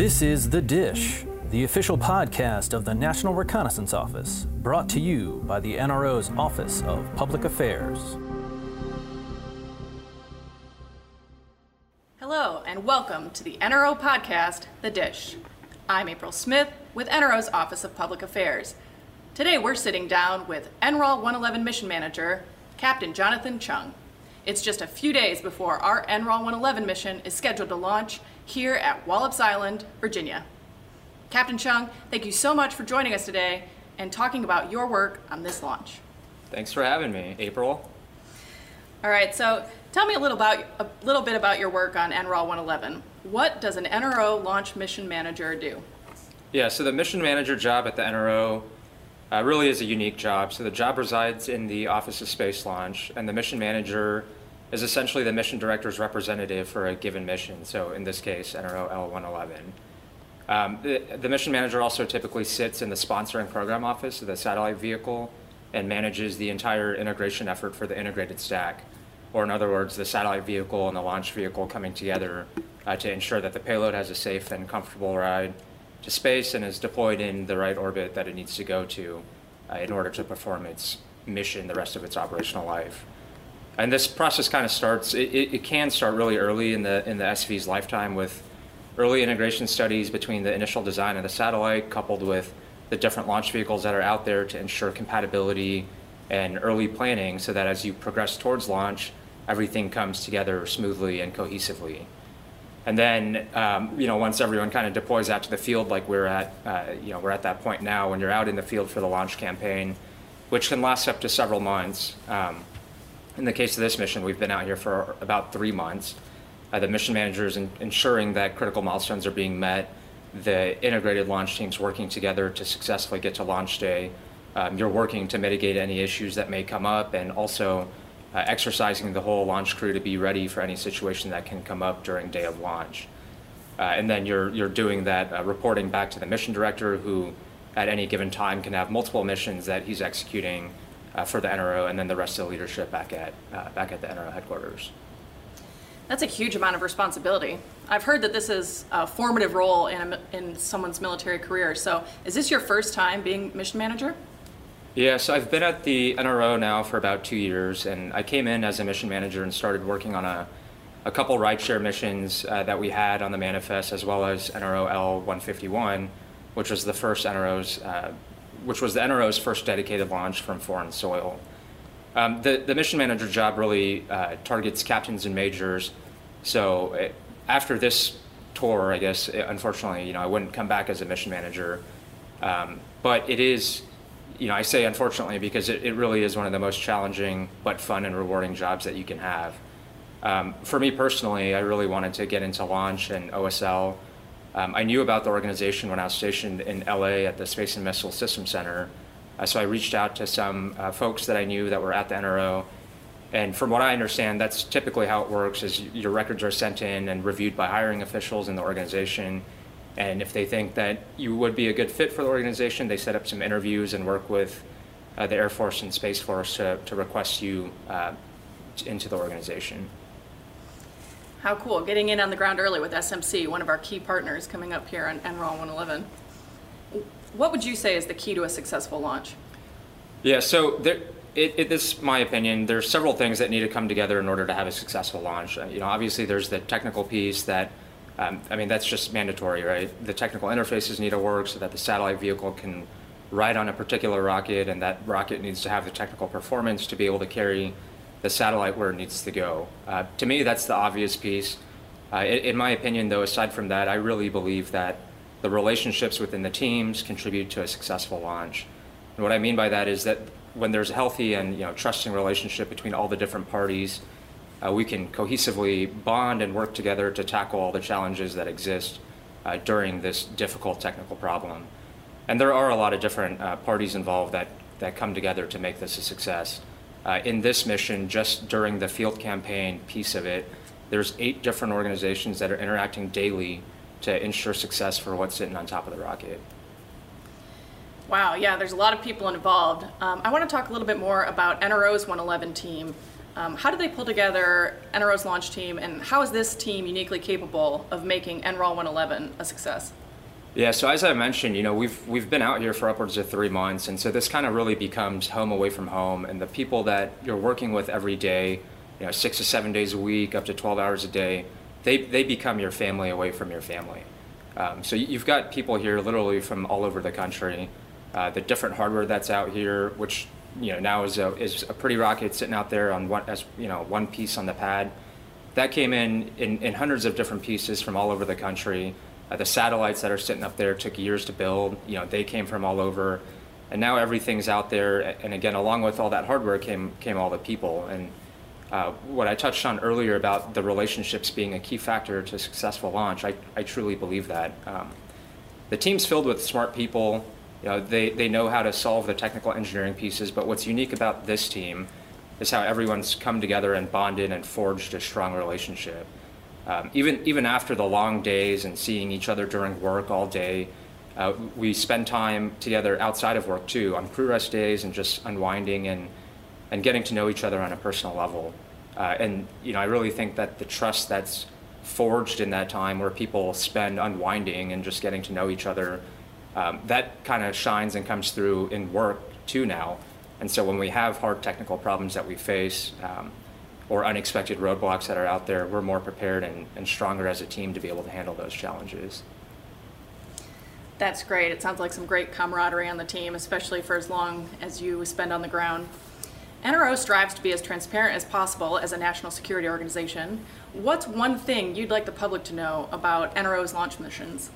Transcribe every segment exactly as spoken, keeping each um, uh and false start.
This is The Dish, the official podcast of the National Reconnaissance Office, brought to you by the N R O's Office of Public Affairs. Hello, and welcome to the N R O podcast, The Dish. I'm April Smith with N R O's Office of Public Affairs. Today we're sitting down with N R O L one eleven Mission Manager, Captain Jon Chung. It's just a few days before our N R O L one eleven mission is scheduled to launch here at Wallops Island, Virginia. Captain Chung, thank you so much for joining us today and talking about your work on this launch. Thanks for having me, April. All right, so tell me a little about a little bit about your work on N R O L one eleven. What does an N R O launch mission manager do? Yeah, so the mission manager job at the N R O uh, really is a unique job. So the job resides in the Office of Space Launch, and the mission manager is essentially the mission director's representative for a given mission, so in this case, N R O L one eleven. Um, the, the mission manager also typically sits in the sponsor and program office of the satellite vehicle and manages the entire integration effort for the integrated stack, or in other words, the satellite vehicle and the launch vehicle coming together uh, to ensure that the payload has a safe and comfortable ride to space and is deployed in the right orbit that it needs to go to uh, in order to perform its mission the rest of its operational life. And this process kind of starts, it, it, it can start really early in the in the S V's lifetime with early integration studies between the initial design of the satellite coupled with the different launch vehicles that are out there to ensure compatibility and early planning so that as you progress towards launch, everything comes together smoothly and cohesively. And then, um, you know, once everyone kind of deploys out to the field like we're at, uh, you know, we're at that point now when you're out in the field for the launch campaign, which can last up to several months. Um, In the case of this mission, we've been out here for about three months. Uh, the mission manager is in- ensuring that critical milestones are being met, the integrated launch team's working together to successfully get to launch day. Um, you're working to mitigate any issues that may come up and also uh, exercising the whole launch crew to be ready for any situation that can come up during day of launch. Uh, and then you're, you're doing that, uh, reporting back to the mission director who at any given time can have multiple missions that he's executing Uh, for the N R O and then the rest of the leadership back at uh, back at the N R O headquarters. That's a huge amount of responsibility. I've heard that this is a formative role in a, in someone's military career. So is this your first time being mission manager? Yeah, so I've been at the N R O now for about two years, and I came in as a mission manager and started working on a, a couple rideshare missions uh, that we had on the manifest, as well as N R O L one fifty-one, which was the first N R O's uh, which was the N R O's first dedicated launch from foreign soil. Um, the, the mission manager job really uh, targets captains and majors. So it, after this tour, I guess, it, unfortunately, you know, I wouldn't come back as a mission manager. Um, but it is, you know, I say unfortunately because it, it really is one of the most challenging but fun and rewarding jobs that you can have. Um, for me personally, I really wanted to get into launch and O S L. Um, I knew about the organization when I was stationed in L A at the Space and Missile System Center, uh, so I reached out to some uh, folks that I knew that were at the N R O, and from what I understand, that's typically how it works, is your records are sent in and reviewed by hiring officials in the organization, and if they think that you would be a good fit for the organization, they set up some interviews and work with uh, the Air Force and Space Force to, to request you uh, into the organization. How cool, getting in on the ground early with S M C, one of our key partners coming up here on N R O L one eleven. What would you say is the key to a successful launch? Yeah, so there, it, it, this is my opinion. There's several things that need to come together in order to have a successful launch. You know, obviously there's the technical piece that, um, I mean, that's just mandatory, right? The technical interfaces need to work so that the satellite vehicle can ride on a particular rocket, and that rocket needs to have the technical performance to be able to carry the satellite where it needs to go. Uh, to me, that's the obvious piece. Uh, in, in my opinion, though, aside from that, I really believe that the relationships within the teams contribute to a successful launch. And what I mean by that is that when there's a healthy and, you know, trusting relationship between all the different parties, uh, we can cohesively bond and work together to tackle all the challenges that exist uh, during this difficult technical problem. And there are a lot of different uh, parties involved that, that come together to make this a success. Uh, in this mission, just during the field campaign piece of it, there's eight different organizations that are interacting daily to ensure success for what's sitting on top of the rocket. Wow, yeah, there's a lot of people involved. Um, I want to talk a little bit more about N R O's one eleven team. Um, how did they pull together N R O's launch team, and how is this team uniquely capable of making N R O L one eleven a success? Yeah, so as I mentioned, you know, we've we've been out here for upwards of three months, and so this kind of really becomes home away from home, and the people that you're working with every day, you know, six to seven days a week, up to twelve hours a day, they, they become your family away from your family. Um, so you've got people here literally from all over the country, uh, the different hardware that's out here, which, you know, now is a, is a pretty rocket sitting out there on one, as, you know, one piece on the pad. That came in, in, in hundreds of different pieces from all over the country. Uh, the satellites that are sitting up there took years to build. You know, they came from all over, and now everything's out there. And again, along with all that hardware came came all the people. And uh, what I touched on earlier about the relationships being a key factor to successful launch, I, I truly believe that. Um, the team's filled with smart people. You know, they, they know how to solve the technical engineering pieces, but what's unique about this team is how everyone's come together and bonded and forged a strong relationship. Um, even, even after the long days and seeing each other during work all day, uh, we spend time together outside of work too, on crew rest days and just unwinding and, and getting to know each other on a personal level. Uh, and, you know, I really think that the trust that's forged in that time where people spend unwinding and just getting to know each other, Um, that kind of shines and comes through in work too now. And so when we have hard technical problems that we face um, or unexpected roadblocks that are out there, we're more prepared and, and stronger as a team to be able to handle those challenges. That's great. It sounds like some great camaraderie on the team, especially for as long as you spend on the ground. N R O strives to be as transparent as possible as a national security organization. What's one thing you'd like the public to know about N R O's launch missions?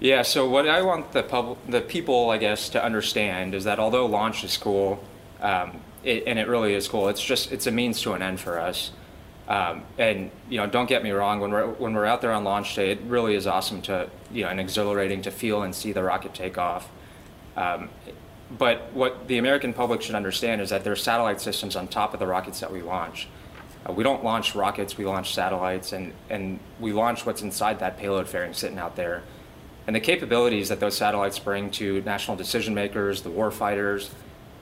Yeah, so what I want the pub the people, I guess, to understand is that although launch is cool, um, it, and it really is cool, it's just it's a means to an end for us. Um, and you know, don't get me wrong, when we're when we're out there on launch day, it really is awesome to you know and exhilarating to feel and see the rocket take off. Um, but what the American public should understand is that there are satellite systems on top of the rockets that we launch. Uh, we don't launch rockets, we launch satellites, and and we launch what's inside that payload fairing sitting out there. And the capabilities that those satellites bring to national decision makers, the war fighters,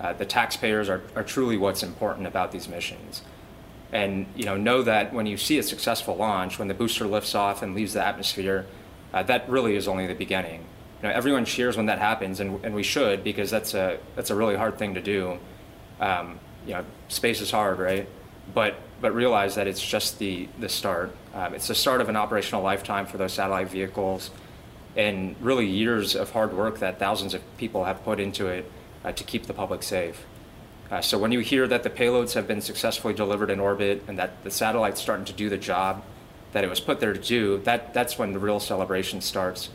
uh, the taxpayers are, are truly what's important about these missions. And you know, know that when you see a successful launch, when the booster lifts off and leaves the atmosphere, uh, that really is only the beginning. You know, everyone cheers when that happens, and, and we should, because that's a, that's a really hard thing to do. Um, you know, space is hard, right? But, but realize that it's just the, the start. Um, it's the start of an operational lifetime for those satellite vehicles, and really years of hard work that thousands of people have put into it uh, to keep the public safe. Uh, so when you hear that the payloads have been successfully delivered in orbit and that the satellite's starting to do the job that it was put there to do, that, that's when the real celebration starts,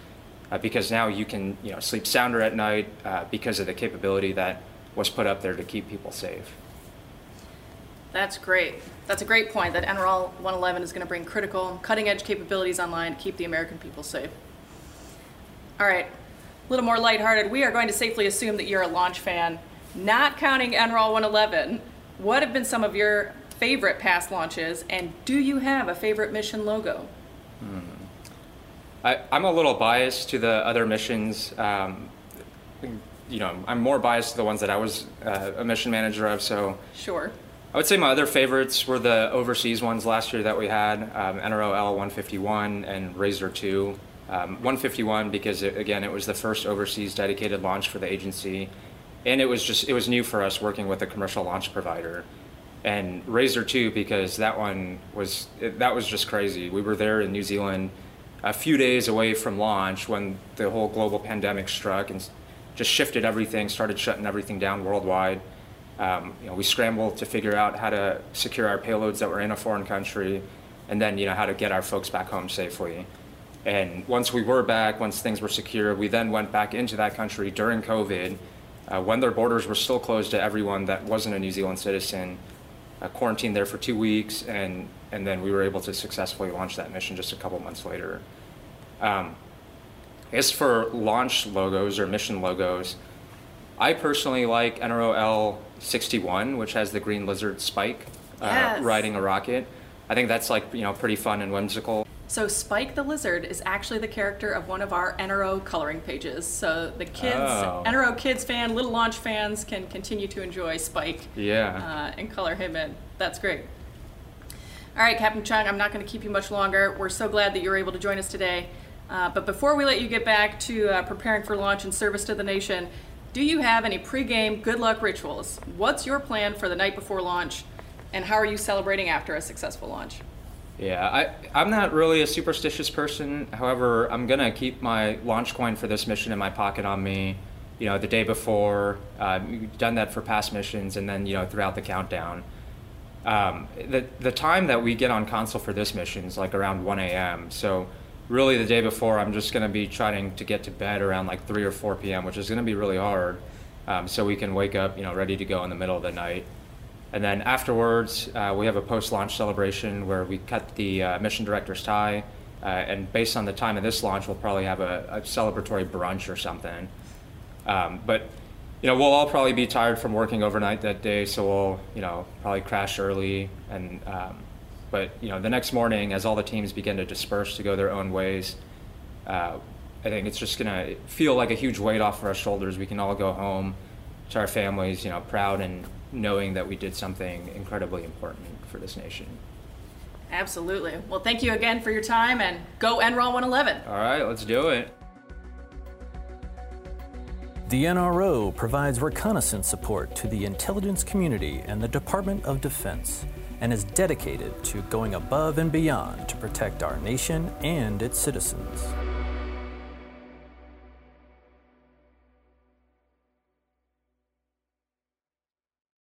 uh, because now you can you know, sleep sounder at night uh, because of the capability that was put up there to keep people safe. That's great. That's a great point, that N R O L one eleven is gonna bring critical, cutting-edge capabilities online to keep the American people safe. All right, a little more lighthearted. We are going to safely assume that you're a launch fan. Not counting N R O L one eleven, what have been some of your favorite past launches, and do you have a favorite mission logo? Hmm. I, I'm a little biased to the other missions. Um, you know, I'm more biased to the ones that I was uh, a mission manager of, so. Sure. I would say my other favorites were the overseas ones last year that we had, um, N R O L one fifty-one and Razor two. Um, one fifty-one because it, again it was the first overseas dedicated launch for the agency, and it was just it was new for us working with a commercial launch provider, and Razor two because that one was it, that was just crazy. We were there in New Zealand a few days away from launch when the whole global pandemic struck and just shifted everything, started shutting everything down worldwide. Um, you know, we scrambled to figure out how to secure our payloads that were in a foreign country, and then you know how to get our folks back home safely. And once we were back, once things were secure, we then went back into that country during COVID, uh, when their borders were still closed to everyone that wasn't a New Zealand citizen, uh, quarantined there for two weeks, and, and then we were able to successfully launch that mission just a couple months later. Um, as for launch logos or mission logos, I personally like N R O L sixty-one, which has the green lizard Spike uh, yes. riding a rocket. I think that's like you know pretty fun and whimsical. So Spike the Lizard is actually the character of one of our N R O coloring pages. So the kids, oh. N R O kids fan, Little Launch fans can continue to enjoy Spike yeah. uh, and color him in. That's great. All right, Captain Chung, I'm not going to keep you much longer. We're so glad that you were able to join us today. Uh, but before we let you get back to uh, preparing for launch and service to the nation, do you have any pregame good luck rituals? What's your plan for the night before launch? And how are you celebrating after a successful launch? Yeah, I, I'm not really a superstitious person. However, I'm going to keep my launch coin for this mission in my pocket on me, you know, the day before. Uh, we've done that for past missions and then, you know, throughout the countdown. Um, the, the time that we get on console for this mission is like around one A M So really the day before, I'm just going to be trying to get to bed around like three or four P M, which is going to be really hard. Um, so we can wake up, you know, ready to go in the middle of the night. And then afterwards, uh, we have a post-launch celebration where we cut the uh, mission director's tie. Uh, and based on the time of this launch, we'll probably have a, a celebratory brunch or something. Um, but, you know, we'll all probably be tired from working overnight that day. So we'll, you know, probably crash early. And um, but, you know, the next morning, as all the teams begin to disperse to go their own ways, uh, I think it's just going to feel like a huge weight off of our shoulders. We can all go home to our families, you know, proud and knowing that we did something incredibly important for this nation. Absolutely. Well, thank you again for your time, and go N R O L one eleven. All right, let's do it. The N R O provides reconnaissance support to the intelligence community and the Department of Defense, and is dedicated to going above and beyond to protect our nation and its citizens.